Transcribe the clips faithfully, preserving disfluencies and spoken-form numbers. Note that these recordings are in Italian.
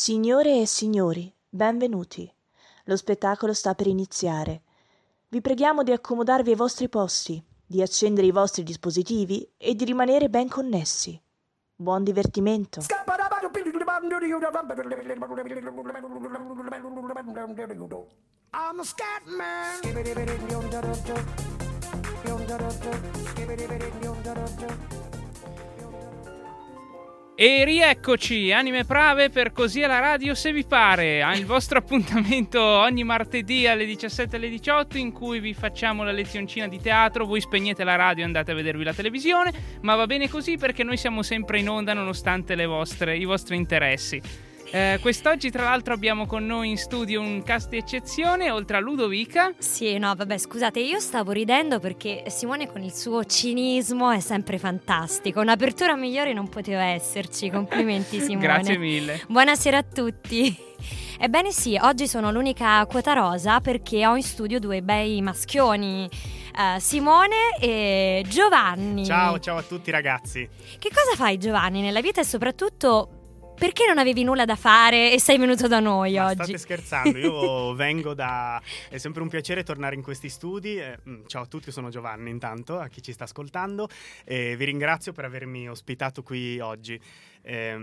Signore e signori, benvenuti. Lo spettacolo sta per iniziare. Vi preghiamo di accomodarvi ai vostri posti, di accendere i vostri dispositivi e di rimanere ben connessi. Buon divertimento. I'm a scat man. E rieccoci, anime prave, per Così alla radio se vi pare, il vostro appuntamento ogni martedì alle diciassette alle diciotto, in cui vi facciamo la lezioncina di teatro. Voi spegnete la radio e andate a vedervi la televisione, ma va bene così perché noi siamo sempre in onda nonostante le vostre, i vostri interessi. Eh, quest'oggi tra l'altro abbiamo con noi in studio un cast di eccezione, oltre a Ludovica. Sì, no, vabbè, scusate, io stavo ridendo perché Simone con il suo cinismo è sempre fantastico. Un'apertura migliore non poteva esserci, complimenti Simone. Grazie mille. Buonasera a tutti. Ebbene sì, oggi sono l'unica quota rosa perché ho in studio due bei maschioni, uh, Simone e Giovanni. Ciao, ciao a tutti ragazzi. Che cosa fai Giovanni nella vita e soprattutto... perché non avevi nulla da fare e sei venuto da noi Ma oggi? State scherzando, io vengo da... è sempre un piacere tornare in questi studi. Ciao a tutti, sono Giovanni intanto, a chi ci sta ascoltando. E vi ringrazio per avermi ospitato qui oggi. Eh,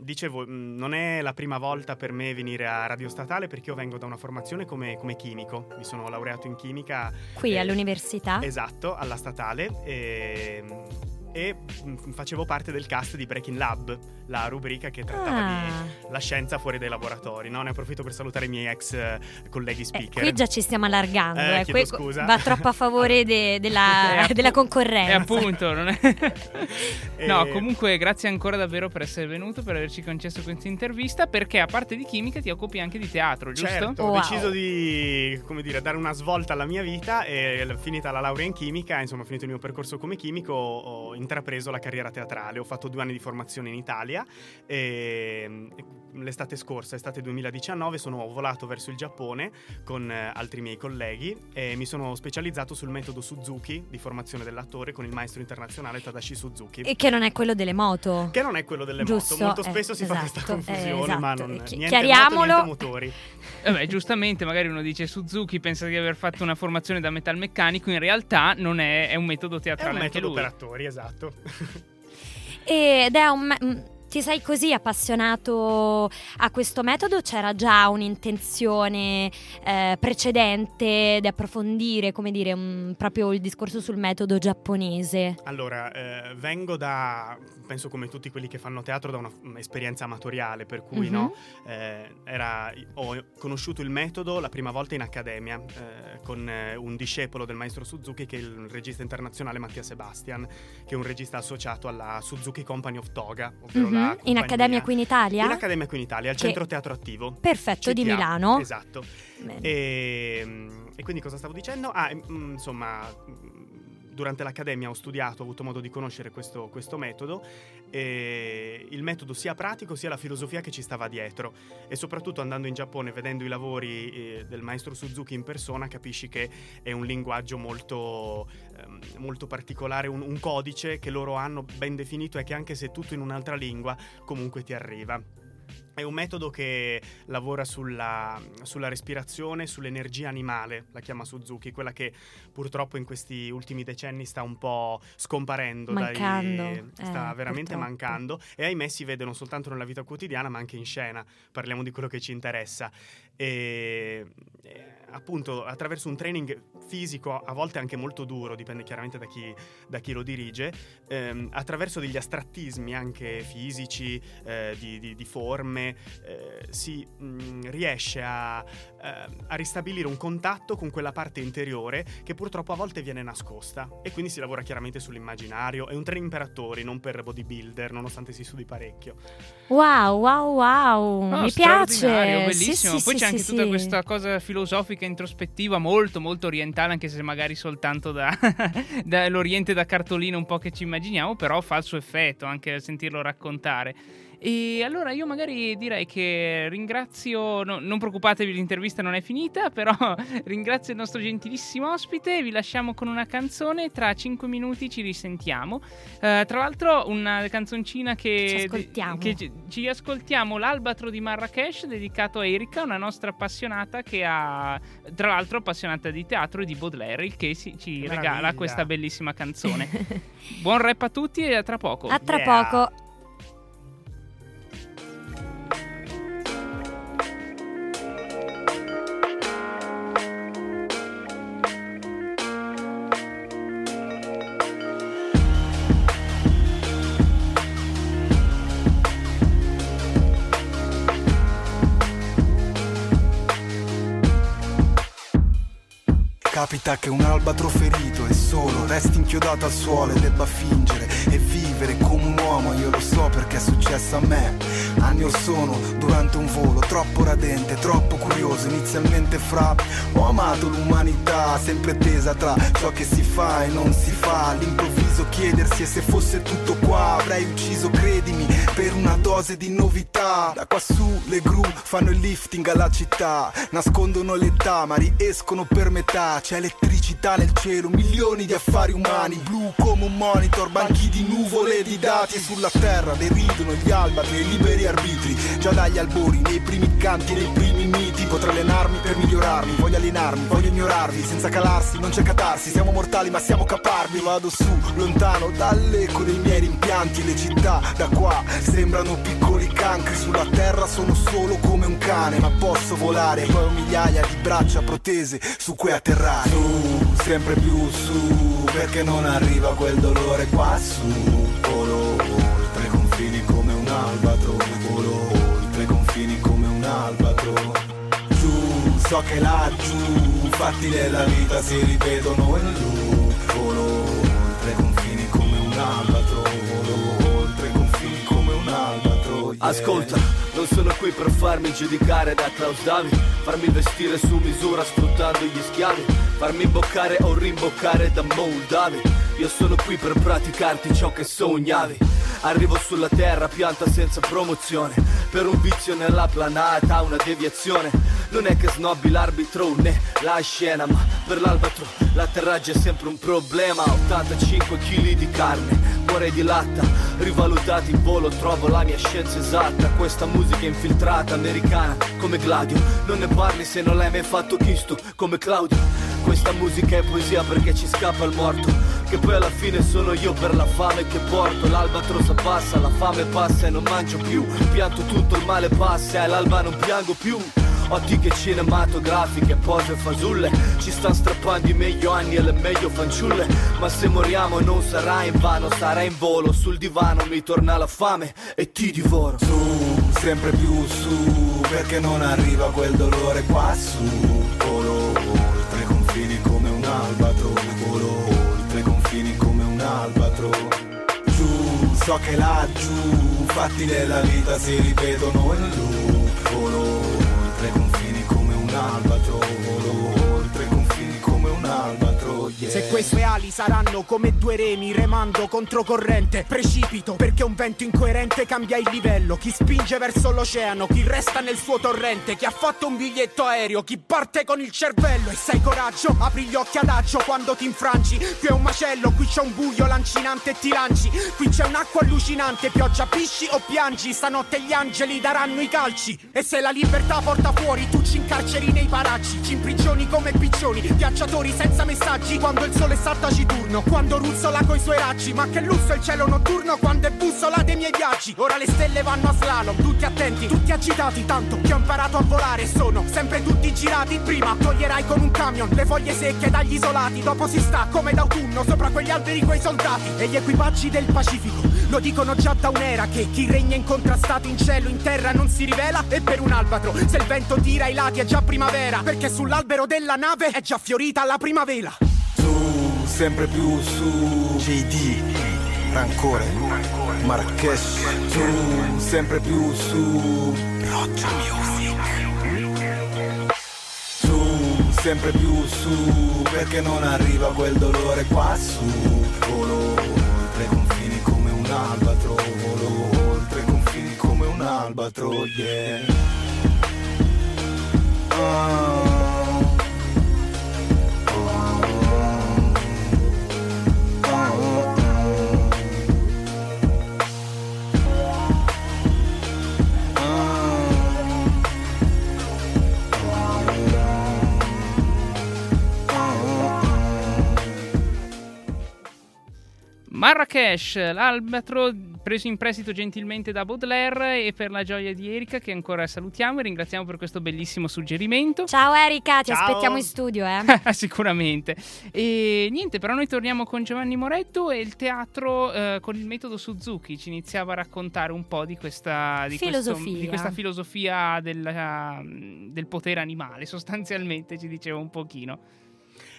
dicevo, non è la prima volta per me venire a Radio Statale perché io vengo da una formazione come, come chimico. Mi sono laureato in chimica. Qui eh, all'università? Esatto, alla Statale. E... e facevo parte del cast di Breaking Lab, la rubrica che trattava ah. di la scienza fuori dai laboratori, no? Ne approfitto per salutare i miei ex eh, colleghi speaker. Eh, qui già ci stiamo allargando, eh, eh. Chiedo scusa. Va troppo a favore de- della, appu- della concorrenza. E appunto, non è... No, comunque grazie ancora davvero per essere venuto, per averci concesso questa intervista, perché a parte di chimica ti occupi anche di teatro, giusto? Certo, wow. Ho deciso di, come dire, dare una svolta alla mia vita e finita la laurea in chimica, insomma finito il mio percorso come chimico, ho intrapreso la carriera teatrale. Ho fatto due anni di formazione in Italia e l'estate scorsa, estate duemiladiciannove, sono volato verso il Giappone con altri miei colleghi e mi sono specializzato sul metodo Suzuki di formazione dell'attore con il maestro internazionale Tadashi Suzuki. E che non è quello delle moto. Che non è quello delle Giusto, moto. Molto eh, spesso si esatto, fa questa confusione, eh, esatto. ma non Chi- niente moto, niente motori. Eh beh, giustamente, magari uno dice Suzuki, pensa di aver fatto una formazione da metalmeccanico, in realtà non è, è un metodo teatrale. È un metodo per attori, esatto. Ed è un... ti sei così appassionato a questo metodo? C'era già un'intenzione eh, precedente di approfondire, come dire, un, proprio il discorso sul metodo giapponese? Allora, eh, vengo da, penso come tutti quelli che fanno teatro, da un'esperienza amatoriale, per cui mm-hmm. no, eh, era, ho conosciuto il metodo la prima volta in accademia eh, con un discepolo del maestro Suzuki che è il regista internazionale Mattia Sebastian, che è un regista associato alla Suzuki Company of Toga, ovvero mm-hmm. la compagnia. In accademia qui in Italia? In accademia qui in Italia, al che... Centro Teatro Attivo. Perfetto, C T A, di Milano. Esatto. E, e quindi cosa stavo dicendo? Ah, insomma... durante l'accademia ho studiato, ho avuto modo di conoscere questo, questo metodo, e il metodo sia pratico sia la filosofia che ci stava dietro, e soprattutto andando in Giappone, vedendo i lavori eh, del maestro Suzuki in persona, capisci che è un linguaggio molto, ehm, molto particolare, un, un codice che loro hanno ben definito e che anche se è tutto in un'altra lingua comunque ti arriva. È un metodo che lavora sulla, sulla respirazione, sull'energia animale, la chiama Suzuki, quella che purtroppo in questi ultimi decenni sta un po' scomparendo, mancando, dai, eh, sta veramente purtroppo. mancando, e ahimè si vede non soltanto nella vita quotidiana ma anche in scena, parliamo di quello che ci interessa. E, e appunto attraverso un training fisico, a volte anche molto duro, dipende chiaramente da chi, da chi lo dirige, ehm, attraverso degli astrattismi anche fisici, eh, di, di, di forme, Eh, si mh, riesce a, eh, a ristabilire un contatto con quella parte interiore che purtroppo a volte viene nascosta, e quindi si lavora chiaramente sull'immaginario. È un training per attori, non per bodybuilder, nonostante si studi parecchio. Wow, wow, wow, no, mi piace, bellissimo. Sì, sì, poi sì, c'è sì, anche sì. tutta questa cosa filosofica, introspettiva, molto molto orientale, anche se magari soltanto da, da l'Oriente da cartolina un po' che ci immaginiamo, però fa il suo effetto anche sentirlo raccontare. E allora io magari direi che ringrazio, no, non preoccupatevi, l'intervista non è finita, però ringrazio il nostro gentilissimo ospite, vi lasciamo con una canzone, tra cinque minuti ci risentiamo. Eh, tra l'altro una canzoncina che ci ascoltiamo, che ci, ci ascoltiamo l'Albatro di Marrakech, dedicato a Erika, una nostra appassionata che ha, tra l'altro appassionata di teatro e di Baudelaire, il che si, ci che regala meraviglia. Questa bellissima canzone. Buon rap a tutti e a tra poco. A tra yeah. poco. Capita che un albatro ferito e solo resti inchiodato al suolo e debba fingere e vivere come un uomo. Io lo so perché è successo a me anni or sono durante un volo troppo radente, troppo curioso inizialmente fra. Ho amato l'umanità sempre tesa tra ciò che si fa e non si fa. All'improvviso chiedersi e se fosse tutto qua avrei ucciso, credimi, per una dose di novità. Da quassù le gru fanno il lifting alla città, nascondono l'età ma riescono per metà. C'è elettricità nel cielo, milioni di affari umani, blu come un monitor, banchi di nuvole di dati. E sulla terra deridono gli albatri e i liberi arbitri, già dagli albori, nei primi canti, nei primi miti. Potrò allenarmi per migliorarmi, voglio allenarmi, voglio ignorarvi. Senza calarsi, non c'è catarsi, siamo mortali ma siamo caparbi. Vado su, lontano dall'eco dei miei rimpianti. Le città da qua sembrano piccoli cancri, sulla terra sono solo come un cane, ma posso volare. Poi ho migliaia di braccia protese su cui atterrare. Su, sempre più su, perché non arriva quel dolore qua su. Volo oltre i confini come un albatro, volo oltre i confini come un albatro. Giù, so che laggiù, fatti della vita si ripetono in loop. Volo oltre i confini come un albatro, volo oltre i confini come un albatro, yeah. Ascolta, non sono qui per farmi giudicare da Klaus Davi, farmi vestire su misura sfruttando gli schiavi, farmi imboccare o rimboccare da Moldavi. Io sono qui per praticarti ciò che sognavi. Arrivo sulla terra, pianta senza promozione, per un vizio nella planata, una deviazione. Non è che snobbi l'arbitro né la scena, ma per l'albatro l'atterraggio è sempre un problema. Ottantacinque chili di carne, cuore di latta, rivalutati in volo, trovo la mia scienza esatta. Questa musica infiltrata, americana, come Gladio, non ne parli se non l'hai mai fatto kiss tu, come Claudio. Questa musica è poesia perché ci scappa il morto, che poi alla fine sono io per la fame che porto. L'albatro sa passa, la fame passa e non mangio più, pianto tutto il male passa e all'alba non piango più. Ottiche cinematografiche, pose fasulle, ci stan strappando i meglio anni e le meglio fanciulle. Ma se moriamo non sarà in vano, sarà in volo, sul divano mi torna la fame e ti divoro. Su, sempre più su, perché non arriva quel dolore qua su. Volo oltre i confini come un albatro, volo oltre i confini come un albatro. Giù, so che laggiù, fatti della vita si ripetono in loop. Volo oltre i confini come un albatro, volo oltre i confini come un albatro, yeah. Se queste ali saranno come due remi, remando controcorrente, precipito perché un vento incoerente cambia il livello. Chi spinge verso l'oceano, chi resta nel suo torrente, chi ha fatto un biglietto aereo, chi parte con il cervello. E sai coraggio, apri gli occhi adagio quando ti infrangi. Qui è un macello, qui c'è un buio lancinante e ti lanci. Qui c'è un'acqua allucinante, pioggia, pisci o piangi. Stanotte gli angeli daranno i calci. E se la libertà porta fuori, tu ci incarceri nei paraggi, ci imprigioni come piccioni, viaggiatori senza messaggi. Quando il sole salta citurno, quando ruzzola coi suoi raggi, ma che lusso è il cielo notturno quando è bussola dei miei viaggi. Ora le stelle vanno a slalom, tutti attenti, tutti agitati, tanto che ho imparato a volare, sono sempre tutti girati. Prima toglierai con un camion le foglie secche dagli isolati, dopo si sta come d'autunno sopra quegli alberi quei soldati. E gli equipaggi del Pacifico lo dicono già da un'era, che chi regna incontrastato in cielo, in terra non si rivela. E per un albatro, se il vento tira i lati è già primavera, perché sull'albero della nave è già fiorita la primavera. Su, sempre più su, G D, Rancore, Marquez. Su, sempre più su, Roccia Music. Su, sempre più su, perché non arriva quel dolore qua su. Volo oltre i confini come un albatro, volo oltre i confini come Albatro, yeah. Oh. Marrakech, l'albatro preso in prestito gentilmente da Baudelaire e per la gioia di Erika, che ancora salutiamo e ringraziamo per questo bellissimo suggerimento. Ciao Erika, ti Ciao. aspettiamo in studio, eh? Sicuramente. E niente, però noi torniamo con Giovanni Moreddu e il teatro eh, con il metodo Suzuki. Ci iniziava a raccontare un po' di questa di filosofia, questo, di questa filosofia della, del potere animale, sostanzialmente ci diceva un pochino.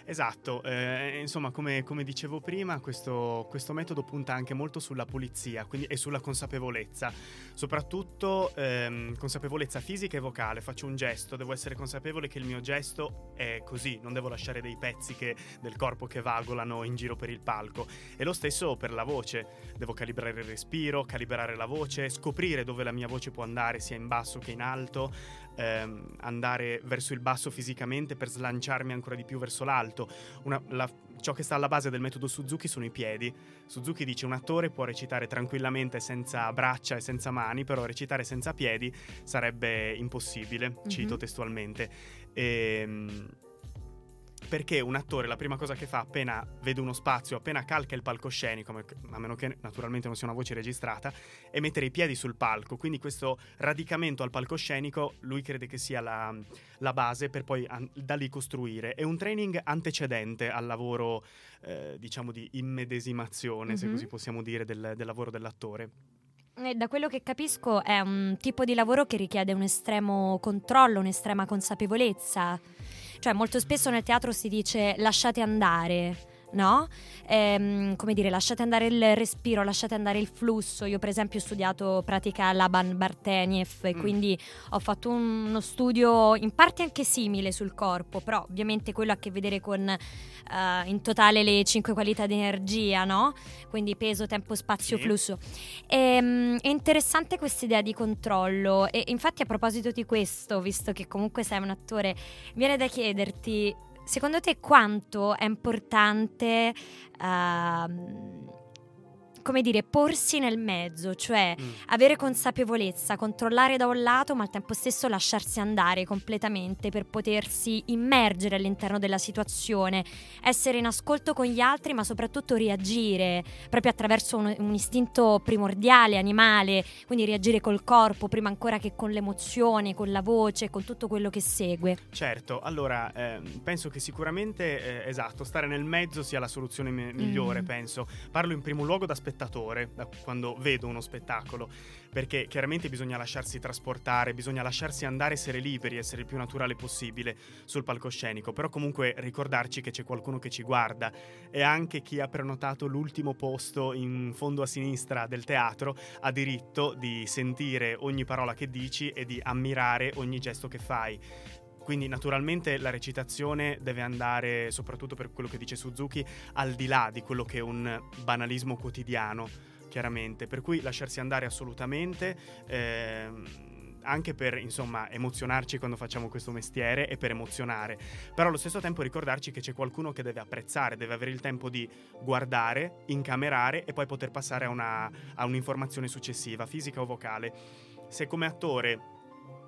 Esatto, eh, insomma come, come dicevo prima questo, questo metodo punta anche molto sulla pulizia, quindi, e sulla consapevolezza, soprattutto ehm, consapevolezza fisica e vocale. Faccio un gesto, devo essere consapevole che il mio gesto è così, non devo lasciare dei pezzi che, del corpo che vagolano in giro per il palco, e lo stesso per la voce, devo calibrare il respiro, calibrare la voce, scoprire dove la mia voce può andare sia in basso che in alto, ehm, andare verso il basso fisicamente per slanciarmi ancora di più verso l'alto. Una, la, ciò che sta alla base del metodo Suzuki sono i piedi. Suzuki dice: un attore può recitare tranquillamente senza braccia e senza mani, però recitare senza piedi sarebbe impossibile, mm-hmm. cito testualmente. Ehm... Perché un attore la prima cosa che fa appena vede uno spazio, appena calca il palcoscenico, a meno che naturalmente non sia una voce registrata, è mettere i piedi sul palco. Quindi questo radicamento al palcoscenico lui crede che sia la, la base per poi an- da lì costruire. È un training antecedente al lavoro eh, diciamo di immedesimazione, mm-hmm. se così possiamo dire, del, del lavoro dell'attore. Da quello che capisco è un tipo di lavoro che richiede un estremo controllo, un'estrema consapevolezza. Cioè, molto spesso nel teatro si dice lasciate andare, no? Ehm, come dire, lasciate andare il respiro, lasciate andare il flusso. Io per esempio ho studiato pratica Laban Barteniev e mm. quindi ho fatto un, uno studio in parte anche simile sul corpo, però ovviamente quello ha a che vedere con uh, in totale le cinque qualità di energia, no? Quindi peso, tempo, spazio, sì. flusso. Ehm, è interessante questa idea di controllo e infatti a proposito di questo, visto che comunque sei un attore, viene da chiederti: secondo te quanto è importante uh, come dire, porsi nel mezzo, cioè mm. avere consapevolezza, controllare da un lato ma al tempo stesso lasciarsi andare completamente per potersi immergere all'interno della situazione, essere in ascolto con gli altri ma soprattutto reagire proprio attraverso un, un istinto primordiale, animale, quindi reagire col corpo prima ancora che con l'emozione, con la voce, con tutto quello che segue. Certo, allora eh, penso che sicuramente eh, esatto, stare nel mezzo sia la soluzione mi- migliore, mm. penso. Parlo in primo luogo da spettatore, da quando vedo uno spettacolo, perché chiaramente bisogna lasciarsi trasportare, bisogna lasciarsi andare, essere liberi, essere il più naturale possibile sul palcoscenico, però comunque ricordarci che c'è qualcuno che ci guarda, e anche chi ha prenotato l'ultimo posto in fondo a sinistra del teatro ha diritto di sentire ogni parola che dici e di ammirare ogni gesto che fai. Quindi naturalmente la recitazione deve andare, soprattutto per quello che dice Suzuki, al di là di quello che è un banalismo quotidiano, chiaramente. Per cui lasciarsi andare assolutamente, ehm, anche per, insomma, emozionarci quando facciamo questo mestiere e per emozionare. Però allo stesso tempo ricordarci che c'è qualcuno che deve apprezzare, deve avere il tempo di guardare, incamerare e poi poter passare a, una, a un'informazione successiva, fisica o vocale. Se come attore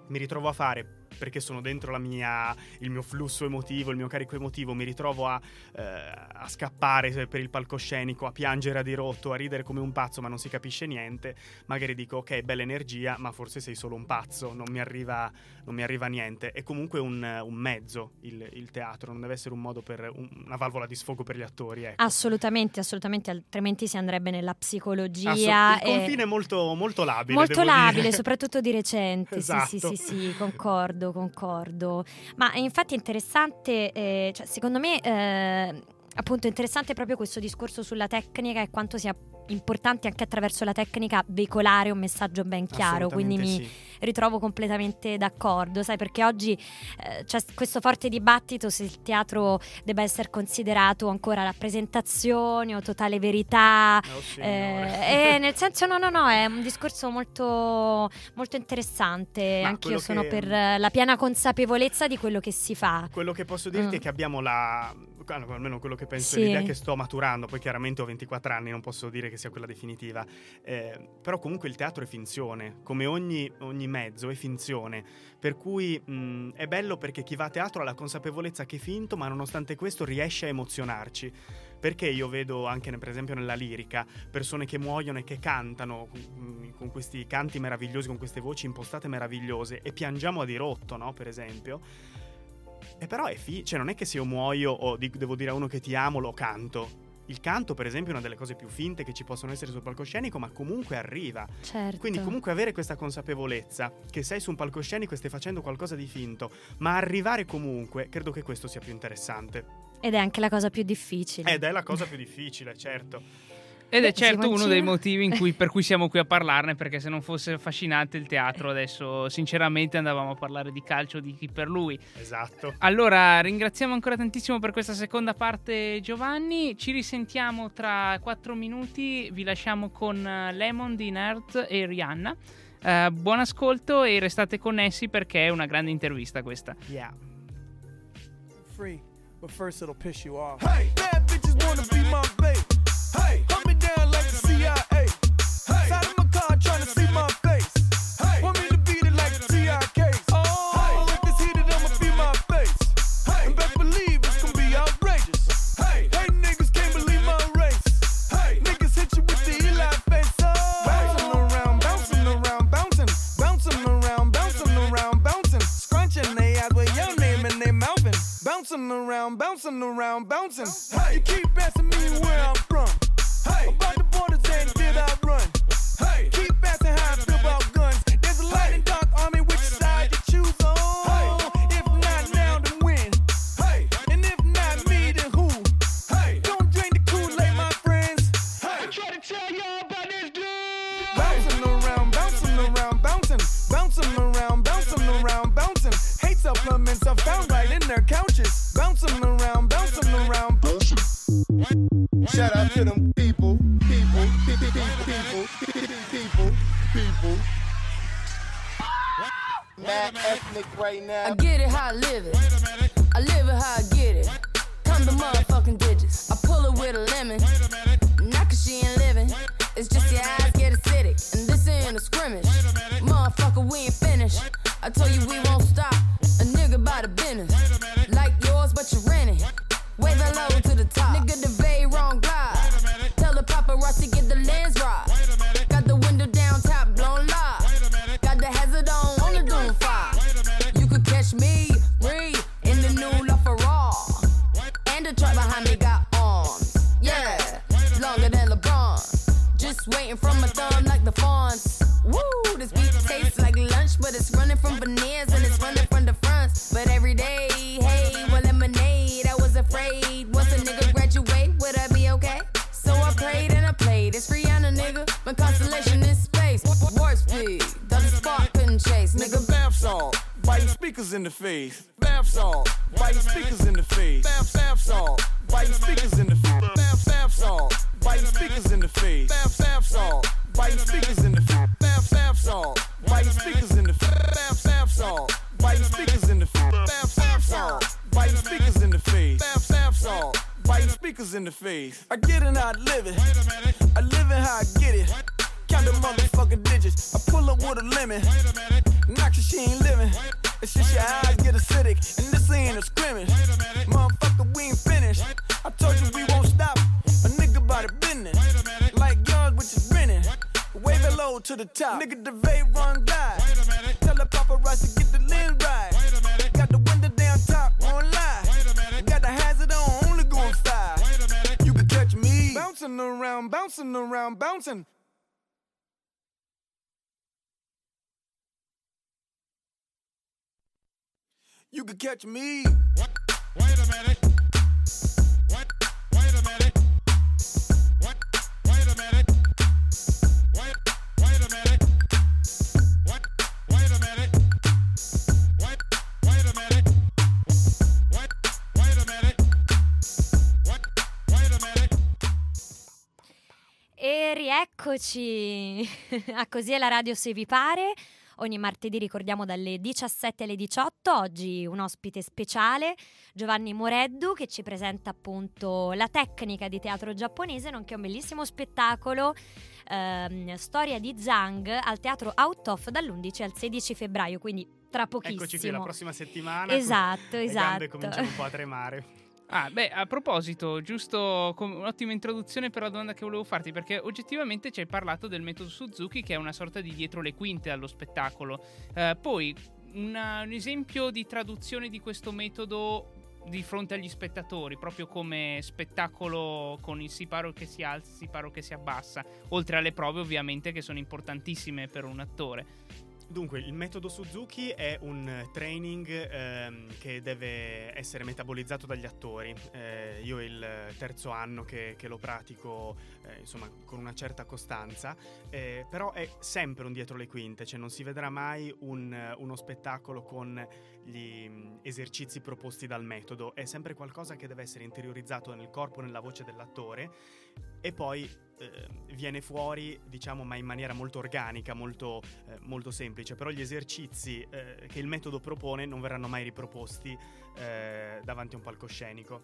mi ritrovo a fare, perché sono dentro la mia, il mio flusso emotivo, il mio carico emotivo, mi ritrovo a, eh, a scappare per il palcoscenico, a piangere a dirotto, a ridere come un pazzo ma non si capisce niente, magari dico ok, bella energia, ma forse sei solo un pazzo, non mi arriva, non mi arriva niente. È comunque un, un mezzo il, il teatro, non deve essere un modo per un, una valvola di sfogo per gli attori, ecco. Assolutamente, assolutamente, altrimenti si andrebbe nella psicologia. Assolut- il e... confine è molto, molto labile, molto labile, dire. Soprattutto di recente. Esatto. sì, sì, sì, sì, concordo concordo, ma è infatti interessante, eh, cioè secondo me eh, appunto interessante proprio questo discorso sulla tecnica e quanto sia importante anche attraverso la tecnica veicolare un messaggio ben chiaro, quindi mi sì. ritrovo completamente d'accordo, sai, perché oggi eh, c'è questo forte dibattito se il teatro debba essere considerato ancora rappresentazione o totale verità, oh, eh, e nel senso no no no è un discorso molto, molto interessante. Ma anch'io sono che... per la piena consapevolezza di quello che si fa. Quello che posso dirti mm. è che abbiamo la, almeno quello che penso, sì. l'idea che sto maturando, poi chiaramente ho ventiquattro anni, non posso dire che sia quella definitiva, eh, però comunque il teatro è finzione, come ogni, ogni mezzo è finzione, per cui mh, è bello perché chi va a teatro ha la consapevolezza che è finto, ma nonostante questo riesce a emozionarci, perché io vedo anche per esempio nella lirica persone che muoiono e che cantano mh, con questi canti meravigliosi, con queste voci impostate meravigliose, e piangiamo a dirotto, no, per esempio. E però è fi- cioè non è che se io muoio o di- devo dire a uno che ti amo lo canto. Il canto per esempio è una delle cose più finte che ci possono essere sul palcoscenico, ma comunque arriva. Certo. Quindi comunque avere questa consapevolezza che sei su un palcoscenico e stai facendo qualcosa di finto, ma arrivare comunque, credo che questo sia più interessante. Ed è anche la cosa più difficile. Ed è la cosa più difficile, certo. Ed è certo uno dei motivi in cui, per cui siamo qui a parlarne, perché se non fosse affascinante il teatro adesso sinceramente andavamo a parlare di calcio, di chi per lui. Esatto. Allora ringraziamo ancora tantissimo per questa seconda parte Giovanni, ci risentiamo tra quattro minuti, vi lasciamo con Lemon di Nerd e Rihanna, uh, buon ascolto e restate connessi perché è una grande intervista questa. Yeah. Free, but first it'll piss you off. Hey, bad bitches wanna be my babe. Hey, hunt me down like the C I A. Hey, side of my car trying to see my face. Hey, want me to beat it like the T I Ks. Oh, if it's heated, I'ma be my face. Hey, and best believe it's gonna be outrageous. Hey, hey, niggas can't believe my race. Hey, niggas hit you with the Eli face. Oh, bouncing around, bouncing around, bouncing, bouncing around, bouncing around, bouncing, scrunching they eyes with your name in they mouthing, bouncing around, bouncing around, bouncing. Hey, you keep asking me where I'm from. Hey, about the borders and did I run? Hey, keep asking how I feel about guns. There's a light and dark army, which side you choose on? Hey, if not now, then when? Hey, and if not me, then who? Hey, don't drink the Kool-Aid, my friends. Hey, I try to tell y'all about this dude. Bouncing around, bouncing around, bouncing, bouncing around, bouncing around, bouncing. Hate supplements are found right in their couches. Bouncing around, bouncing around, bouncing. Shout out to them. Right now. I get it how I live it. I live it how I get it. Come to motherfucking digits. I pull it with a lemon. Not cause she ain't living. It's just your eyes get acidic. And this ain't a scrimmage. Motherfucker, we ain't finished. I told you we won't stop. A nigga by the business. Like yours, but you rent it. Wave it low to the top. Nigga, the bay wrong glide. Tell the paparazzi get the lens right. Got the window down, top blown live. Got the hazard on, on the doom fire. Me, Bree, in the new LaFerrari. And the truck behind me got arms. Yeah, longer than LeBron. Just waiting for my thumb like the fawns. Woo, this beat tastes like lunch, but it's running from veneers and it's running from the fronts. But every day, hey, well, lemonade, I was afraid. Once a nigga graduate, would I be okay? So I prayed and I played. It's Rihanna, nigga. My constellation is space. Warp speed, the spark couldn't chase. Nigga, bath salt. Biting speakers in the face. Bath salt. Biting speakers in the face. Bath, bath salt. Biting speakers in the face. Bath, bath salt. Biting speakers in the face. Bath, bath salt. Biting speakers in the face. Bath, bath salt. Biting speakers in the face. Bath, bath salt. Biting speakers in the face. Bath, bath salt. Biting speakers in the face. Bath, bath salt. Biting speakers in the face. I get it how I live it. I live it how I get it. Count the motherfucking digits. I pull up with a lemon. Not cause she ain't living. It's just your eyes get acidic. And this ain't a scrimmage. Motherfucker, we ain't finished. I told you we won't stop. A nigga by the business. Like yours, which is grinning. Wave it low to the top. Nigga, the vape run die. Tell the paparazzi get the lens right. Got the window down top, won't lie. Got the hazard on, only going five. You can catch me. Bouncing around, bouncing around, bouncing. You can catch me. What? Wait a minute. What? Wait a minute. What? Wait a minute. Eccoci a Così alla radio, se vi pare. Ogni martedì, ricordiamo, dalle diciassette alle diciotto. Oggi un ospite speciale, Giovanni Moreddu, che ci presenta appunto la tecnica di teatro giapponese, nonché un bellissimo spettacolo, ehm, Storia di Zhang, al Teatro Out Off dall'undici al sedici febbraio, quindi tra pochissimo. Eccoci qui la prossima settimana. Esatto, esatto. Le gambe cominciano un po' a tremare. Ah, beh, a proposito, giusto com- un'ottima introduzione per la domanda che volevo farti, perché oggettivamente ci hai parlato del metodo Suzuki, che è una sorta di dietro le quinte allo spettacolo. Eh, poi, una, un esempio di traduzione di questo metodo di fronte agli spettatori, proprio come spettacolo con il siparo che si alza, il siparo che si abbassa, oltre alle prove ovviamente che sono importantissime per un attore. Dunque, il metodo Suzuki è un training ehm, che deve essere metabolizzato dagli attori. Eh, io è il terzo anno che, che lo pratico, eh, insomma, con una certa costanza, eh, però è sempre un dietro le quinte, cioè non si vedrà mai un, uno spettacolo con gli esercizi proposti dal metodo. È sempre qualcosa che deve essere interiorizzato nel corpo, nella voce dell'attore, e poi viene fuori, diciamo, ma in maniera molto organica, molto, eh, molto semplice. Però gli esercizi eh, che il metodo propone non verranno mai riproposti eh, davanti a un palcoscenico.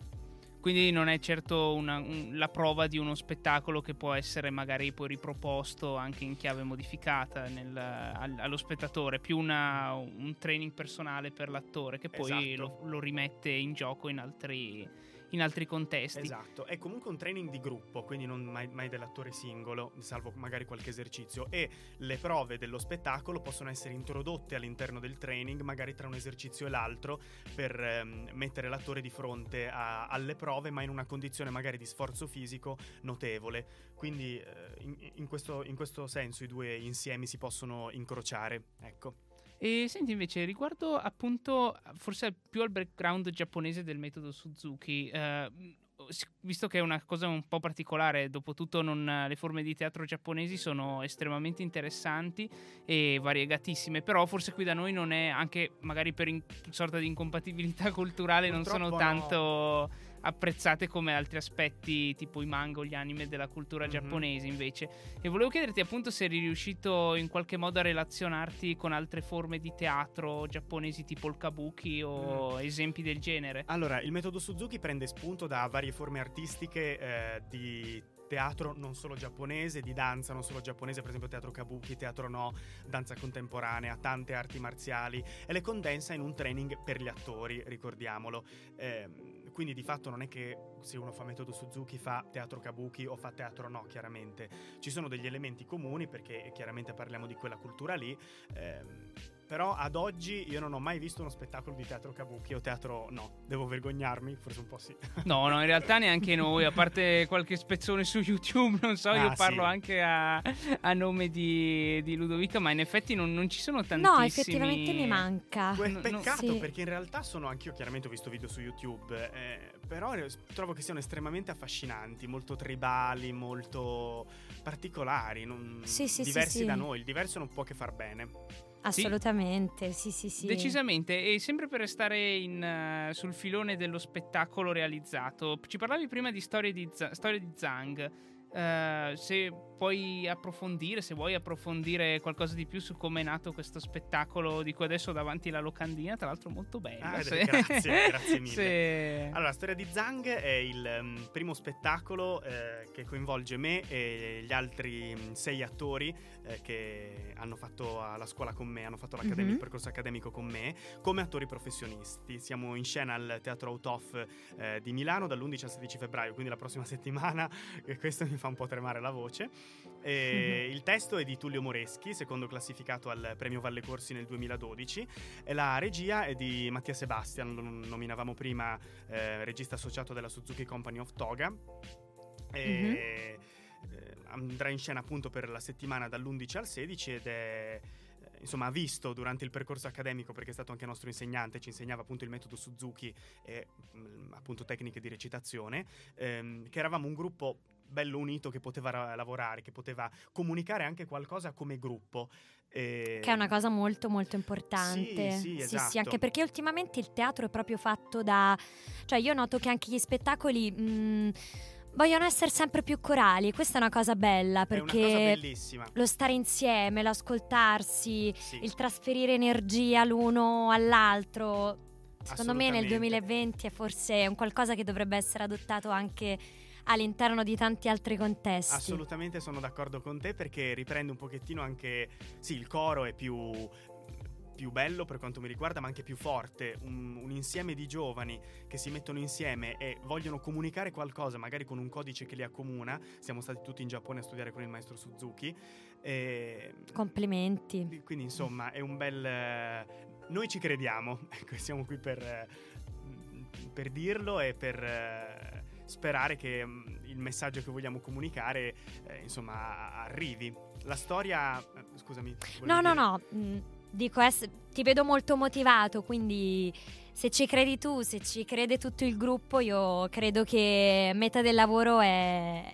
Quindi non è certo una, un, la prova di uno spettacolo che può essere magari poi riproposto anche in chiave modificata nel, al, allo spettatore, più una, un training personale per l'attore che poi esatto. lo, lo rimette in gioco in altri... in altri contesti. Esatto, è comunque un training di gruppo, quindi non mai, mai dell'attore singolo, salvo magari qualche esercizio, e le prove dello spettacolo possono essere introdotte all'interno del training, magari tra un esercizio e l'altro, per ehm, mettere l'attore di fronte a, alle prove, ma in una condizione magari di sforzo fisico notevole. Quindi eh, in, in, questo, in questo senso i due insiemi si possono incrociare, ecco. E senti, invece, riguardo appunto forse più al background giapponese del metodo Suzuki, eh, visto che è una cosa un po' particolare, dopotutto non, le forme di teatro giapponesi sono estremamente interessanti e variegatissime, però forse qui da noi non è, anche magari per in, sorta di incompatibilità culturale, purtroppo non sono tanto... No. apprezzate come altri aspetti tipo i manga o gli anime della cultura mm-hmm. giapponese invece. E volevo chiederti appunto se eri riuscito in qualche modo a relazionarti con altre forme di teatro giapponesi tipo il kabuki o mm. esempi del genere. Allora, il metodo Suzuki prende spunto da varie forme artistiche eh, di teatro non solo giapponese, di danza non solo giapponese, per esempio teatro kabuki, teatro no, danza contemporanea, tante arti marziali, e le condensa in un training per gli attori, ricordiamolo. Eh, quindi di fatto non è che se uno fa metodo Suzuki fa teatro kabuki o fa teatro no, chiaramente. Ci sono degli elementi comuni, perché chiaramente parliamo di quella cultura lì, eh, però ad oggi io non ho mai visto uno spettacolo di teatro kabuki o teatro no. Devo vergognarmi? Forse un po' sì. No, no, in realtà neanche noi, a parte qualche spezzone su YouTube, non so, ah, io parlo sì. anche a, a nome di, di Ludovica, ma in effetti non, non ci sono tantissimi. No, effettivamente mi manca. Que- peccato, no, no. perché in realtà sono anch'io, chiaramente ho visto video su YouTube, eh, però trovo che siano estremamente affascinanti, molto tribali, molto particolari, non, sì, sì, diversi sì, sì. da noi. Il diverso non può che far bene. Assolutamente, sì. sì, sì, sì. Decisamente. E sempre per restare in, uh, sul filone dello spettacolo realizzato, ci parlavi prima di Storia di, Z- storia di Zhang. Uh, se puoi approfondire, se vuoi approfondire qualcosa di più su come è nato questo spettacolo, di cui adesso ho davanti la locandina, tra l'altro molto bella. Ah, se... Grazie, grazie mille. Se... Allora, Storia di Zhang è il um, primo spettacolo eh, che coinvolge me e gli altri um, sei attori eh, che hanno fatto la scuola con me, hanno fatto l'accademia, mm-hmm. il percorso accademico con me, come attori professionisti. Siamo in scena al Teatro Out Off eh, di Milano dall'undici al sedici febbraio, quindi la prossima settimana. Eh, questo mi fa un po' tremare la voce. E mm-hmm. il testo è di Tullio Moreschi, secondo classificato al Premio Valle Corsi nel duemiladodici, e la regia è di Mattia Sebastian, lo nominavamo prima, eh, regista associato della Suzuki Company of Toga. E mm-hmm. eh, andrà in scena appunto per la settimana dall'undici al sedici ed è... insomma, ha visto durante il percorso accademico, perché è stato anche nostro insegnante, ci insegnava appunto il metodo Suzuki e mh, appunto tecniche di recitazione, ehm, che eravamo un gruppo bello unito, che poteva ra- lavorare, che poteva comunicare anche qualcosa come gruppo. E... che è una cosa molto molto importante. Sì, sì, esatto. Sì, sì, anche perché ultimamente il teatro è proprio fatto da... cioè io noto che anche gli spettacoli... Mh, vogliono essere sempre più corali. Questa è una cosa bella, perché è una cosa bellissima. Lo stare insieme, l'ascoltarsi, sì. il trasferire energia l'uno all'altro. Secondo me nel duemilaventi è forse un qualcosa che dovrebbe essere adottato anche all'interno di tanti altri contesti. Assolutamente sono d'accordo con te, perché riprende un pochettino anche, sì, il coro è più, più bello per quanto mi riguarda, ma anche più forte, un, un insieme di giovani che si mettono insieme e vogliono comunicare qualcosa, magari con un codice che li accomuna. Siamo stati tutti in Giappone a studiare con il maestro Suzuki e... complimenti. Quindi insomma è un bel... noi ci crediamo, ecco, siamo qui per, per dirlo e per sperare che il messaggio che vogliamo comunicare eh, insomma arrivi. La storia... scusami. No, no, no, no, dico, eh, ti vedo molto motivato, quindi se ci credi tu, se ci crede tutto il gruppo, io credo che metà del lavoro è...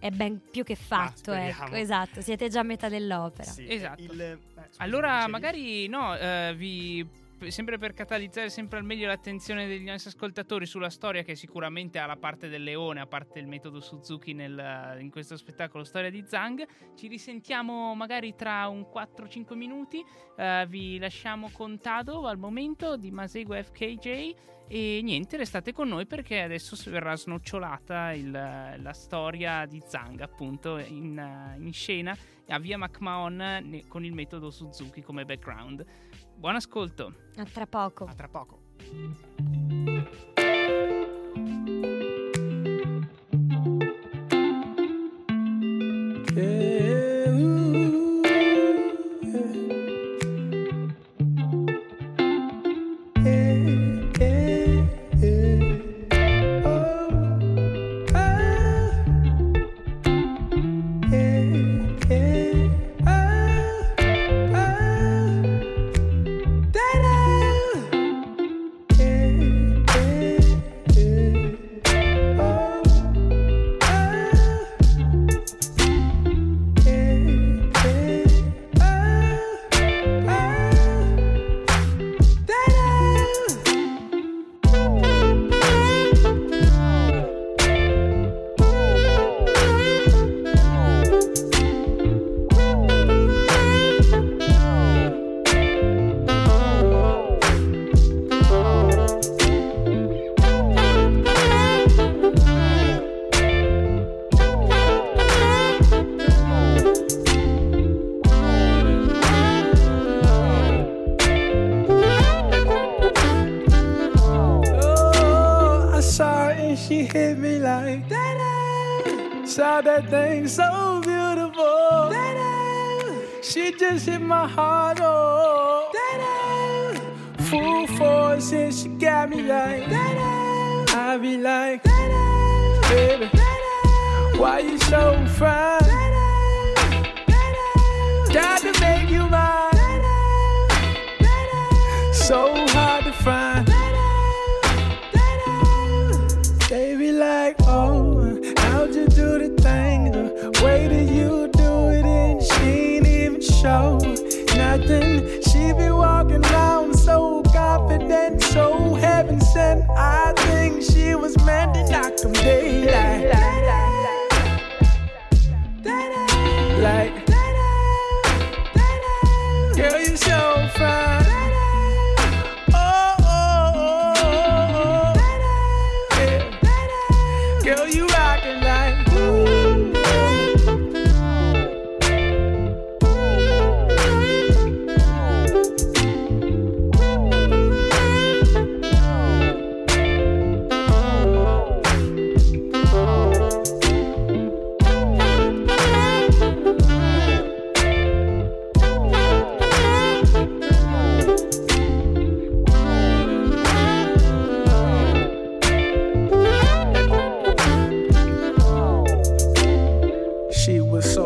è ben più che fatto, ah, ecco, esatto, siete già a metà dell'opera. Sì, esatto. Il, eh, scusate, allora magari no, eh, vi sempre per catalizzare sempre al meglio l'attenzione degli nostri ascoltatori sulla storia, che sicuramente ha la parte del leone, a parte il metodo Suzuki nel, in questo spettacolo Storia di Zhang. Ci risentiamo magari tra un quattro cinque minuti, eh, vi lasciamo con Tado al momento di Masego F K J. E niente, restate con noi, perché adesso verrà snocciolata il, la storia di Zhang, appunto, in, in scena a Via McMahon con il metodo Suzuki come background. Buon ascolto. A tra poco. A tra poco.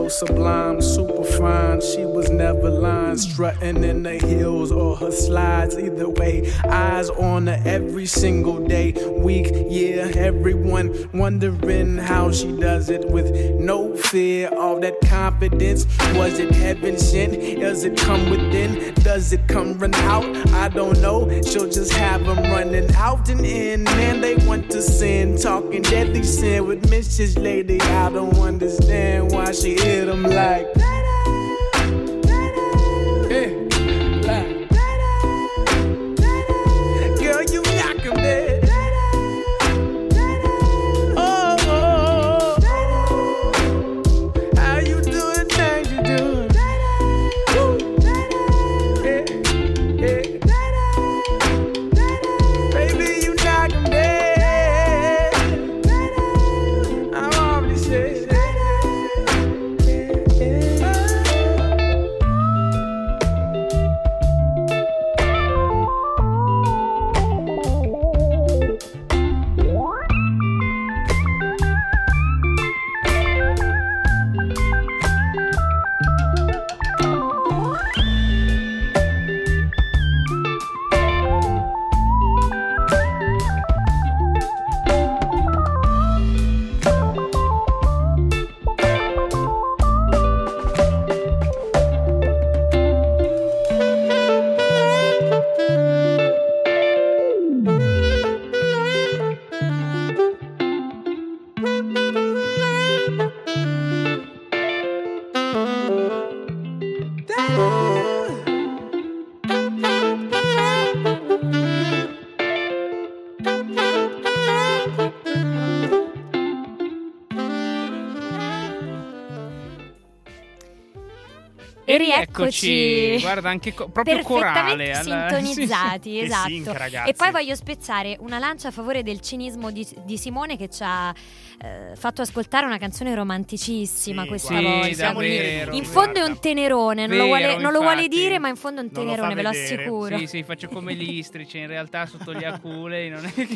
Sublime, super fine, she was never never lying, strutting in the heels or her slides. Either way, eyes on her every single day, week, year. Everyone wondering how she does it with no fear. All that confidence, was it heaven sent? Does it come within? Does it come run out? I don't know. She'll just have them running out and in. Man, they want to sin, talking deadly sin with Missus Lady. I don't understand why she hit them like. Eccoci, guarda, anche co- proprio corale, perfettamente sintonizzati, sì, esatto. Sinca, ragazzi. E poi voglio spezzare una lancia a favore del cinismo di, di Simone, che ci ha eh, fatto ascoltare una canzone romanticissima, sì, questa sì, volta. Siamo vero, in fondo guarda. È un tenerone, non, vero, lo, vuole, non lo vuole dire, ma in fondo è un tenerone, ve lo assicuro. Sì, sì, faccio come l'istrice, in realtà sotto gli aculei non è...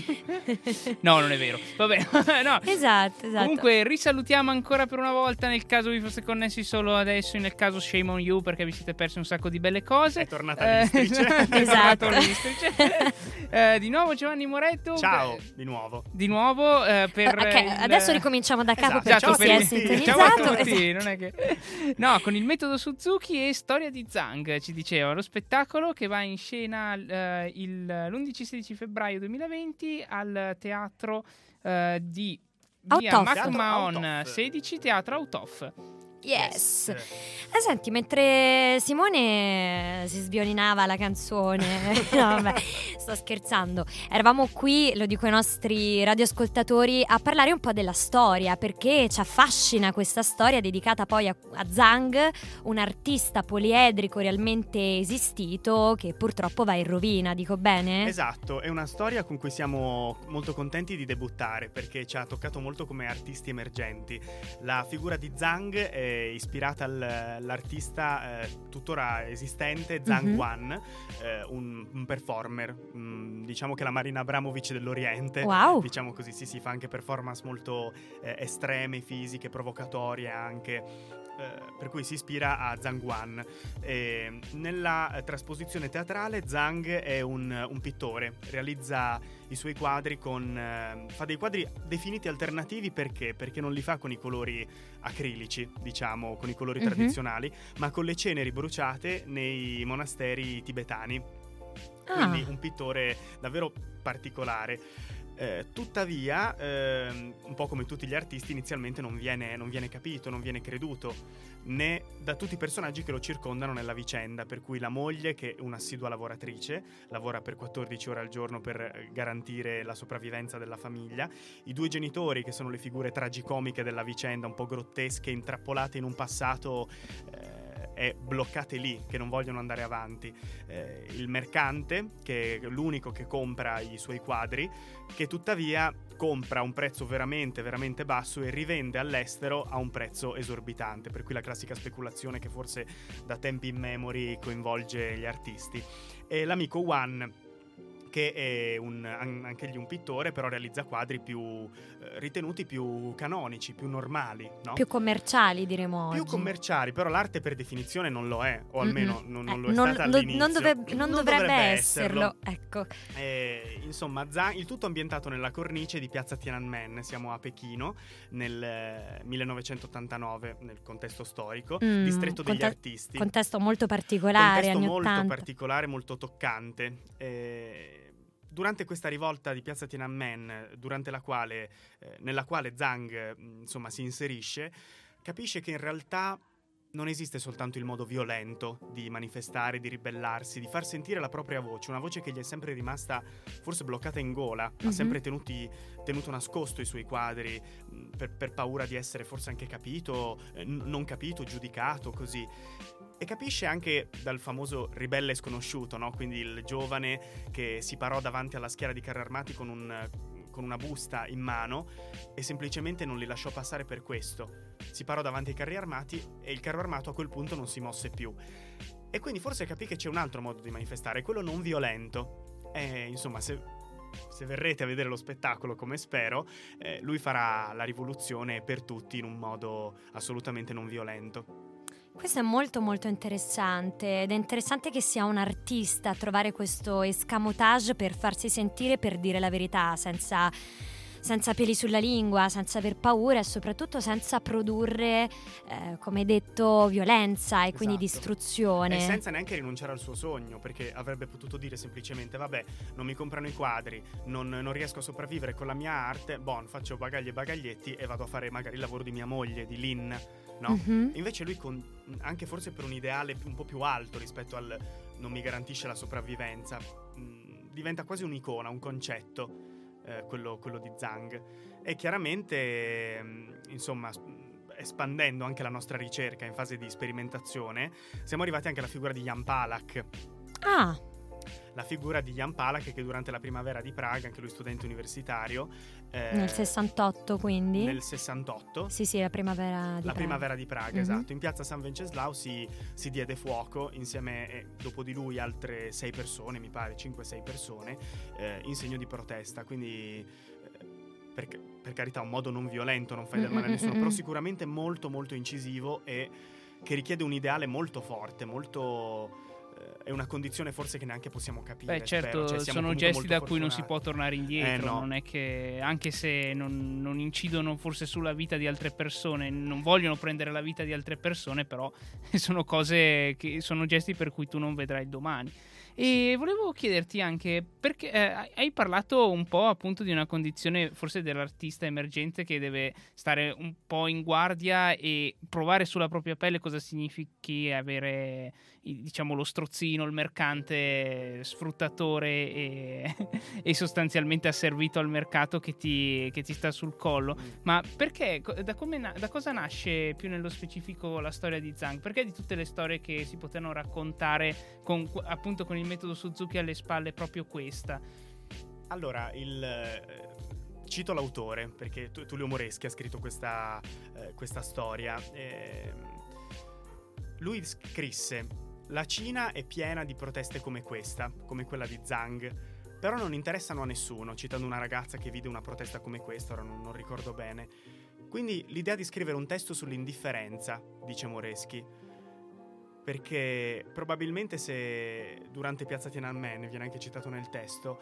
No, non è vero. Vabbè, no. Esatto, esatto. Comunque risalutiamo ancora per una volta, nel caso vi foste connessi solo adesso, nel caso shame on you, perché vi siete persi un sacco di belle cose. È tornata l'istrice. È esatto. L'istrice. Eh, di nuovo Giovanni Moreddu. Ciao, per... di nuovo. Di nuovo eh, per okay, il... adesso ricominciamo da capo, esatto, perché si è sintonizzato. Esatto. Che... No, con il metodo Suzuki e Storia di Zhang, ci diceva, lo spettacolo che va in scena eh, il, l'undici sedici febbraio duemilaventi al teatro eh, di via Macmaon sedici, teatro Autof. Yes. yes. Eh, senti, mentre Simone si sviolinava la canzone, no, vabbè, sto scherzando. Eravamo qui, lo dico ai nostri radioascoltatori, a parlare un po' della storia, perché ci affascina questa storia dedicata poi a, a Zhang, un artista poliedrico realmente esistito che purtroppo va in rovina, dico bene? Esatto, è una storia con cui siamo molto contenti di debuttare, perché ci ha toccato molto come artisti emergenti. La figura di Zhang è ispirata all'artista eh, tuttora esistente Zhang Huan, uh-huh. eh, un, un performer, mh, diciamo che la Marina Abramovic dell'Oriente, wow. diciamo così, sì, sì, fa anche performance molto eh, estreme, fisiche, provocatorie anche, eh, per cui si ispira a Zhang Huan. Eh, nella eh, trasposizione teatrale Zhang è un, un pittore, realizza i suoi quadri con eh, fa dei quadri definiti alternativi, perché perché non li fa con i colori acrilici, diciamo, con i colori mm-hmm. tradizionali, ma con le ceneri bruciate nei monasteri tibetani. Ah. Quindi un pittore davvero particolare. Eh, tuttavia, eh, un po' come tutti gli artisti, inizialmente non viene, non viene capito, non viene creduto, né da tutti i personaggi che lo circondano nella vicenda, per cui la moglie, che è un'assidua lavoratrice, lavora per quattordici ore al giorno per garantire la sopravvivenza della famiglia, i due genitori, che sono le figure tragicomiche della vicenda, un po' grottesche, intrappolate in un passato... Eh, è bloccate lì, che non vogliono andare avanti, eh, il mercante, che è l'unico che compra i suoi quadri, che tuttavia compra a un prezzo veramente veramente basso e rivende all'estero a un prezzo esorbitante, per cui la classica speculazione che forse da tempi immemori coinvolge gli artisti. E l'amico Wan, che è un, anche lui un pittore, però realizza quadri più eh, ritenuti più canonici, più normali, no? Più commerciali, diremo oggi. Più commerciali, però l'arte per definizione non lo è, o almeno non, non eh, lo è non, stata do, all'inizio. Non, dove, non, non dovrebbe, dovrebbe esserlo, esserlo. Ecco. Eh, insomma, Zhang, il tutto ambientato nella cornice di Piazza Tiananmen, siamo a Pechino nel eh, millenovecentottantanove, nel contesto storico, mm, distretto degli conte- artisti. Contesto molto particolare, contesto anni molto ottanta. Particolare, molto toccante. Eh, Durante questa rivolta di Piazza Tiananmen, durante la quale, eh, nella quale Zhang insomma, si inserisce, capisce che in realtà non esiste soltanto il modo violento di manifestare, di ribellarsi, di far sentire la propria voce, una voce che gli è sempre rimasta forse bloccata in gola, mm-hmm. ha sempre tenuti, tenuto nascosto i suoi quadri mh, per, per paura di essere forse anche capito, eh, n- non capito, giudicato, così. E capisce anche dal famoso ribelle sconosciuto, no? Quindi il giovane che si parò davanti alla schiera di carri armati con, un, con una busta in mano e semplicemente non li lasciò passare per questo. Si parò davanti ai carri armati e il carro armato a quel punto non si mosse più. E quindi forse capì che c'è un altro modo di manifestare, quello non violento. E insomma, se... se verrete a vedere lo spettacolo, come spero, eh, lui farà la rivoluzione per tutti in un modo assolutamente non violento. Questo è molto molto interessante, ed è interessante che sia un artista a trovare questo escamotage per farsi sentire, per dire la verità senza, senza peli sulla lingua, senza aver paura e soprattutto senza produrre, eh, come detto, violenza e esatto. quindi distruzione. E senza neanche rinunciare al suo sogno, perché avrebbe potuto dire semplicemente vabbè, non mi comprano i quadri, non, non riesco a sopravvivere con la mia arte, bon, faccio bagagli e bagaglietti e vado a fare magari il lavoro di mia moglie, di Lynn. No? Mm-hmm. Invece lui con, anche forse per un ideale un po' più alto rispetto al non mi garantisce la sopravvivenza, mh, diventa quasi un'icona, un concetto, eh, quello, quello di Zhang. E chiaramente mh, insomma espandendo anche la nostra ricerca in fase di sperimentazione siamo arrivati anche alla figura di Jan Palach. Ah, la figura di Jan Palach, che durante la Primavera di Praga, anche lui studente universitario, eh, nel sessantotto, quindi nel sessantotto sì sì la Primavera di la Praga. Primavera di Praga, mm-hmm. esatto, in piazza San Venceslao si, si diede fuoco insieme, eh, dopo di lui altre sei persone, mi pare cinque sei persone, eh, in segno di protesta, quindi eh, per, per carità un modo non violento, non fai del male a nessuno, mm-hmm. però sicuramente molto molto incisivo e che richiede un ideale molto forte, molto... è una condizione forse che neanche possiamo capire. Beh, certo, cioè, sono gesti da fortunati. Cui non si può tornare indietro, eh, no. non è che anche se non, non incidono forse sulla vita di altre persone, non vogliono prendere la vita di altre persone, però sono cose che sono gesti per cui tu non vedrai il domani. E volevo chiederti anche perché eh, hai parlato un po' appunto di una condizione forse dell'artista emergente che deve stare un po' in guardia e provare sulla propria pelle cosa significhi avere, diciamo, lo strozzino, il mercante, sfruttatore e, e sostanzialmente asservito al mercato che ti, che ti sta sul collo. Ma perché, da, come na- da cosa nasce più nello specifico la storia di Zhang? Perché di tutte le storie che si potevano raccontare con, appunto con il metodo Suzuki alle spalle, proprio questa? Allora, il eh, cito l'autore, perché Tullio Moreschi ha scritto questa, eh, questa storia. Eh, lui scrisse: la Cina è piena di proteste come questa, come quella di Zhang, però non interessano a nessuno, citando una ragazza che vide una protesta come questa, ora non, non ricordo bene. Quindi l'idea di scrivere un testo sull'indifferenza, dice Moreschi, perché probabilmente se durante Piazza Tiananmen, viene anche citato nel testo,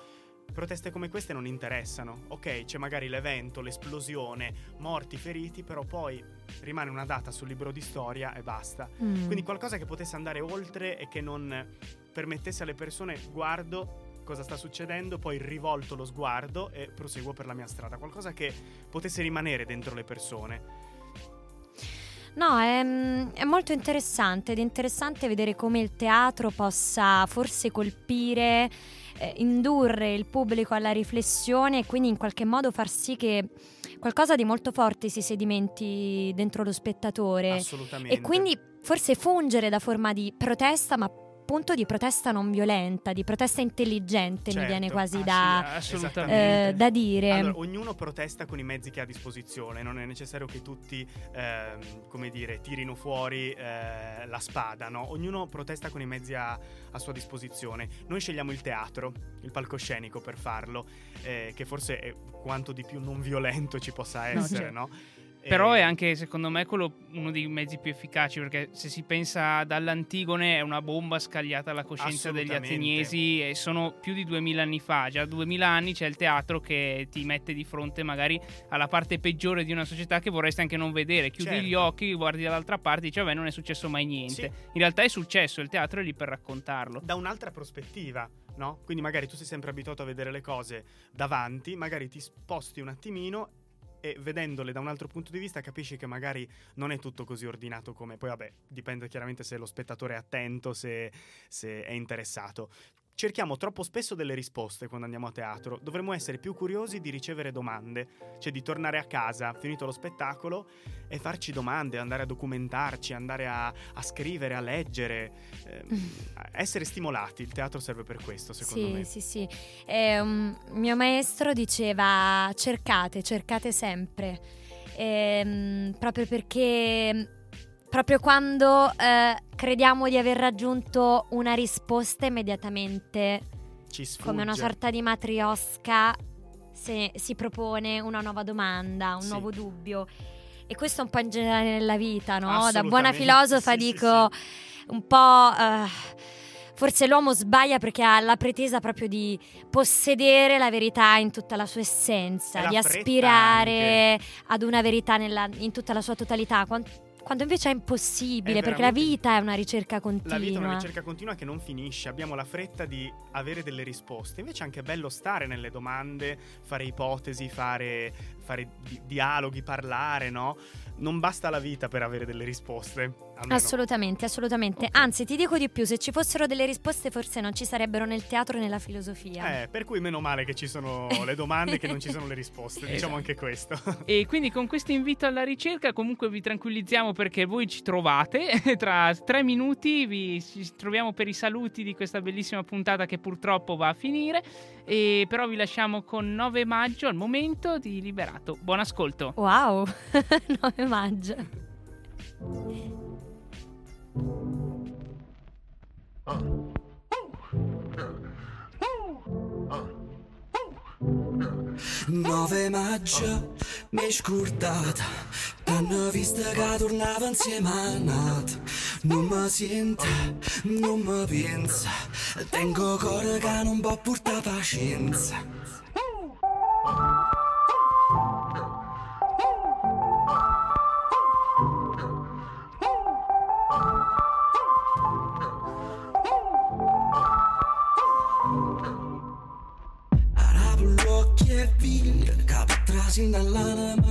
proteste come queste non interessano. Ok, c'è magari l'evento, l'esplosione, morti, feriti, però poi rimane una data sul libro di storia e basta. Mm. Quindi qualcosa che potesse andare oltre e che non permettesse alle persone guardo cosa sta succedendo, poi rivolto lo sguardo e proseguo per la mia strada. Qualcosa che potesse rimanere dentro le persone. No, è, è molto interessante ed è interessante vedere come il teatro possa forse colpire, eh, indurre il pubblico alla riflessione e quindi in qualche modo far sì che qualcosa di molto forte si sedimenti dentro lo spettatore. Assolutamente. E quindi forse fungere da forma di protesta, ma appunto di protesta non violenta, di protesta intelligente, certo, mi viene quasi da, eh, da dire. Allora, ognuno protesta con i mezzi che ha a disposizione, non è necessario che tutti ehm, come dire, tirino fuori eh, la spada, no? Ognuno protesta con i mezzi a, a sua disposizione. Noi scegliamo il teatro, il palcoscenico per farlo, eh, che forse è quanto di più non violento ci possa essere, no? Certo. no? Però è anche, secondo me, quello uno dei mezzi più efficaci, perché se si pensa dall'Antigone è una bomba scagliata alla coscienza degli ateniesi, e sono più di duemila anni fa, già duemila anni c'è il teatro che ti mette di fronte magari alla parte peggiore di una società che vorresti anche non vedere, chiudi certo. gli occhi, guardi dall'altra parte e dici vabbè, non è successo mai niente, sì. in realtà è successo, il teatro è lì per raccontarlo da un'altra prospettiva, no? Quindi magari tu sei sempre abituato a vedere le cose davanti, magari ti sposti un attimino e vedendole da un altro punto di vista capisci che magari non è tutto così ordinato come... Poi vabbè, dipende chiaramente se lo spettatore è attento, se, se è interessato. Cerchiamo troppo spesso delle risposte quando andiamo a teatro. Dovremmo essere più curiosi di ricevere domande, cioè di tornare a casa, finito lo spettacolo, e farci domande, andare a documentarci, andare a, a scrivere, a leggere, eh, essere stimolati. Il teatro serve per questo, secondo sì, me. Sì, sì, sì. Eh, um, mio maestro diceva cercate, cercate sempre, eh, um, proprio perché... Proprio quando eh, crediamo di aver raggiunto una risposta, immediatamente ci sfugge, come una sorta di matriosca, se si propone una nuova domanda, un sì. nuovo dubbio. E questo è un po' in generale nella vita, no? Da buona filosofa sì, dico sì, sì. un po'... Uh, Forse l'uomo sbaglia perché ha la pretesa proprio di possedere la verità in tutta la sua essenza, di aspirare anche ad una verità nella, in tutta la sua totalità, quando invece è impossibile, è perché la vita è una ricerca continua. La vita è una ricerca continua che non finisce, abbiamo la fretta di avere delle risposte, invece è anche bello stare nelle domande, fare ipotesi, fare, fare di- dialoghi, parlare, no? Non basta la vita per avere delle risposte. Almeno. Assolutamente, assolutamente. Okay. Anzi, ti dico di più, se ci fossero delle risposte forse non ci sarebbero nel teatro e nella filosofia. Eh, per cui meno male che ci sono le domande che non ci sono le risposte, esatto. diciamo anche questo. E quindi con questo invito alla ricerca comunque vi tranquillizziamo, perché voi ci trovate tra tre minuti, vi ci troviamo per i saluti di questa bellissima puntata che purtroppo va a finire, e però vi lasciamo con nove maggio al momento di Liberato. Buon ascolto. Wow, nove maggio. Uh. nove maggio m'è scordata, t'hanno vista che tornava insieme a Nat. Non mi sento, non mi pensa, tengo cuore che non può portare pazienza. Sin dall'anima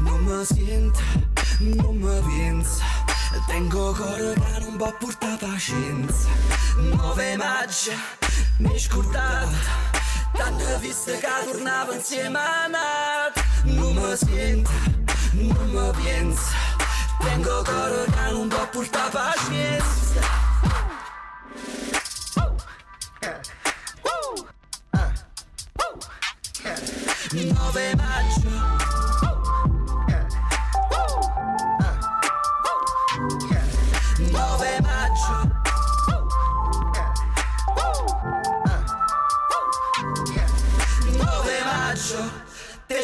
Non mi sento, non mi pensa, tengo cuore che non può portare pazienza. nove maggio mi scordata, t'hanno vista che tornava insieme a Nat. Non mi sento, non mi pensa, tengo cuore che non può portare pazienza. nove maggio nove maggio nove maggio t'è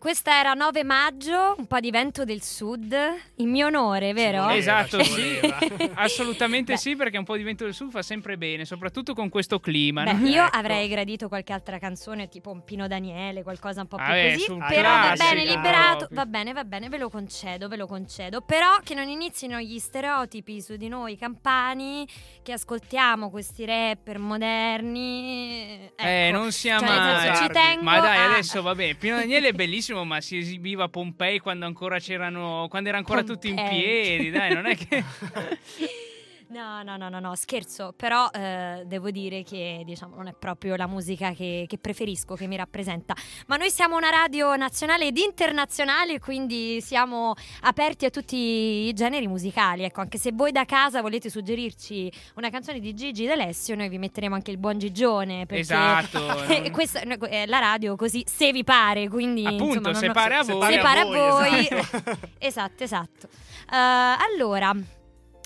Questa era nove maggio, un po' di vento del sud, in mio onore, vero? Esatto, sì, assolutamente. Beh, sì, perché un po' di vento del sud fa sempre bene, soprattutto con questo clima. Beh, no? Io ecco. avrei gradito qualche altra canzone, tipo un Pino Daniele, qualcosa un po' più ah, così, però classico. Va bene, Liberato, va bene, va bene, ve lo concedo, ve lo concedo. Però che non inizino gli stereotipi su di noi campani, che ascoltiamo questi rapper moderni. Ecco. Eh, non siamo cioè, ci tengo Ma dai, a... adesso va bene, Pino Daniele è bellissimo. Ma si esibiva a Pompei quando ancora c'erano, quando era ancora Pompei. Tutti in piedi, dai, non è che no, no, no, no, no, scherzo. Però eh, devo dire che diciamo non è proprio la musica che, che preferisco, che mi rappresenta. Ma noi siamo una radio nazionale ed internazionale, quindi siamo aperti a tutti i generi musicali. Ecco, anche se voi da casa volete suggerirci una canzone di Gigi D'Alessio, noi vi metteremo anche il buon Gigione. Perché esatto. non... questa è la radio così, se vi pare. Quindi appunto, insomma, se, non, pare no, se, voi, se pare a voi. Se pare a voi. Esatto, esatto. esatto. Uh, allora.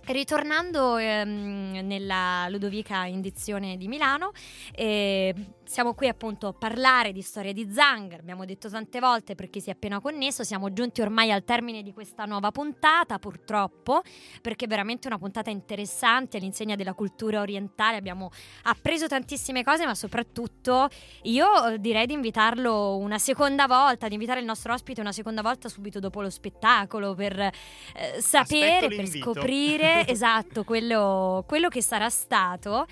Ritornando ehm, nella Ludovica Indizione di Milano, eh, siamo qui appunto a parlare di Storia di Zhang. Abbiamo detto tante volte, per chi si è appena connesso, siamo giunti ormai al termine di questa nuova puntata, purtroppo, perché è veramente una puntata interessante all'insegna della cultura orientale. Abbiamo appreso tantissime cose, ma soprattutto io direi di invitarlo una seconda volta, di invitare il nostro ospite una seconda volta subito dopo lo spettacolo per eh, sapere, per scoprire esatto, quello, quello che sarà stato,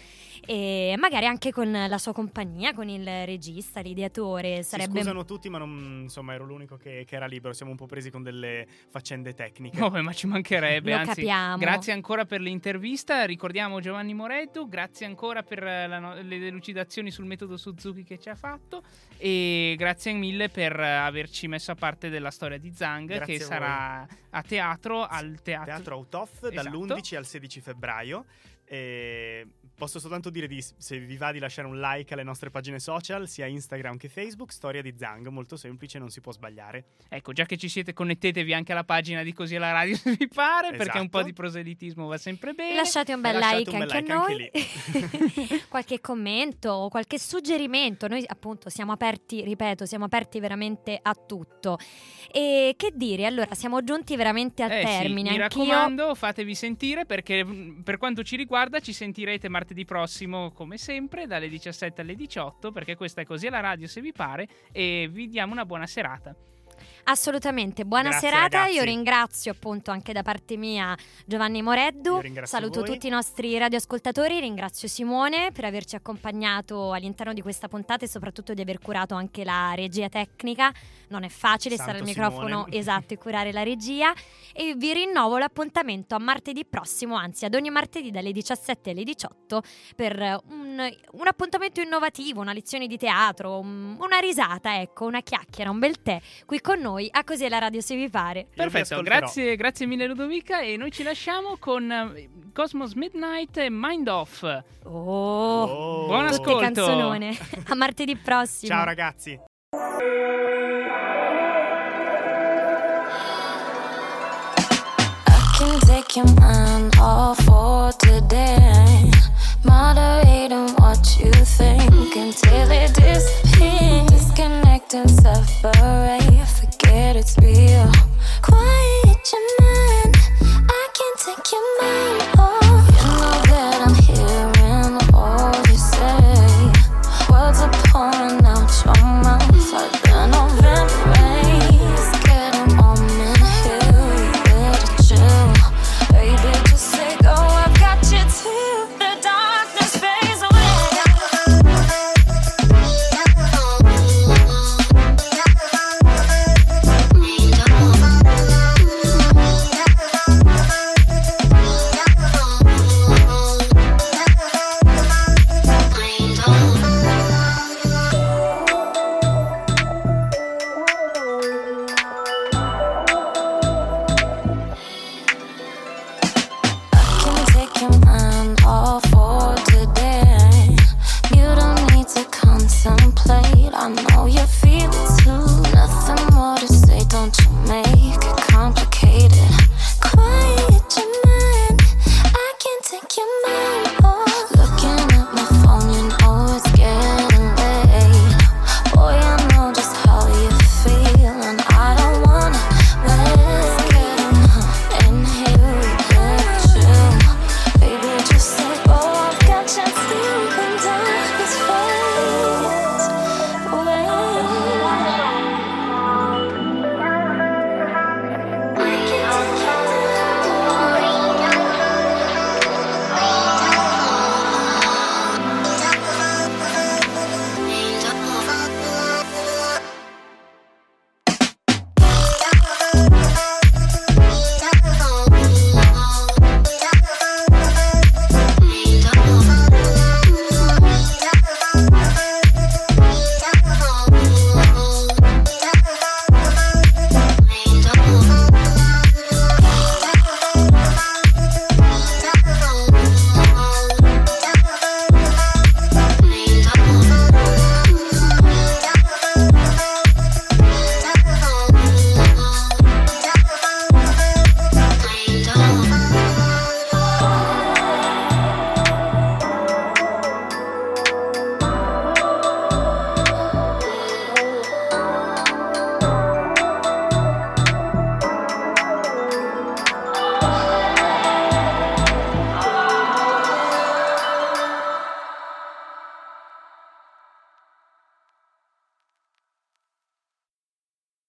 e magari anche con la sua compagnia, con il regista, l'ideatore. Sarebbe... Si scusano tutti, ma non, insomma, ero l'unico che, che era libero. Siamo un po' presi con delle faccende tecniche. No, ma ci mancherebbe. Lo anzi, capiamo. Grazie ancora per l'intervista. Ricordiamo Giovanni Moreddu. Grazie ancora per la no- le delucidazioni sul metodo Suzuki che ci ha fatto. E grazie mille per averci messo a parte della Storia di Zhang, grazie che a sarà a teatro al teatro, teatro Autof dall'undici esatto. al sedici febbraio. E posso soltanto dire di, se vi va, di lasciare un like alle nostre pagine social, sia Instagram che Facebook, Storia di Zhang, molto semplice, non si può sbagliare. Ecco, già che ci siete, connettetevi anche alla pagina di Così alla Radio, se vi pare, esatto. perché un po' di proselitismo va sempre bene. Lasciate un bel like, un bel anche, like anche a noi, anche qualche commento, qualche suggerimento. Noi appunto siamo aperti, ripeto, siamo aperti veramente a tutto. E che dire, allora siamo giunti veramente al eh, termine. Sì, mi Anch'io... raccomando, fatevi sentire, perché per quanto ci riguarda ci sentirete martedì prossimo come sempre dalle diciassette alle diciotto, perché questa è Così alla Radio, se vi pare, e vi diamo una buona serata. Assolutamente, buona Grazie, serata ragazzi. Io ringrazio appunto anche da parte mia Giovanni Moreddu, saluto voi. Tutti i nostri radioascoltatori, ringrazio Simone per averci accompagnato all'interno di questa puntata e soprattutto di aver curato anche la regia tecnica. Non è facile Santo stare al microfono esatto e curare la regia, e vi rinnovo l'appuntamento a martedì prossimo, anzi ad ogni martedì dalle diciassette alle diciotto, per un, un appuntamento innovativo, una lezione di teatro, una risata, ecco, una chiacchiera, un bel tè qui con noi noi a Così alla radio se vi pare. Perfetto, grazie, grazie mille Ludovica, e noi ci lasciamo con Cosmos Midnight e Mind Off. Oh, oh, buon ascolto. Tutte canzonone. A martedì prossimo. Ciao ragazzi. Take your mind off for today. Moderate and what you think until it disappears. Disconnect and separate. Forget it's real.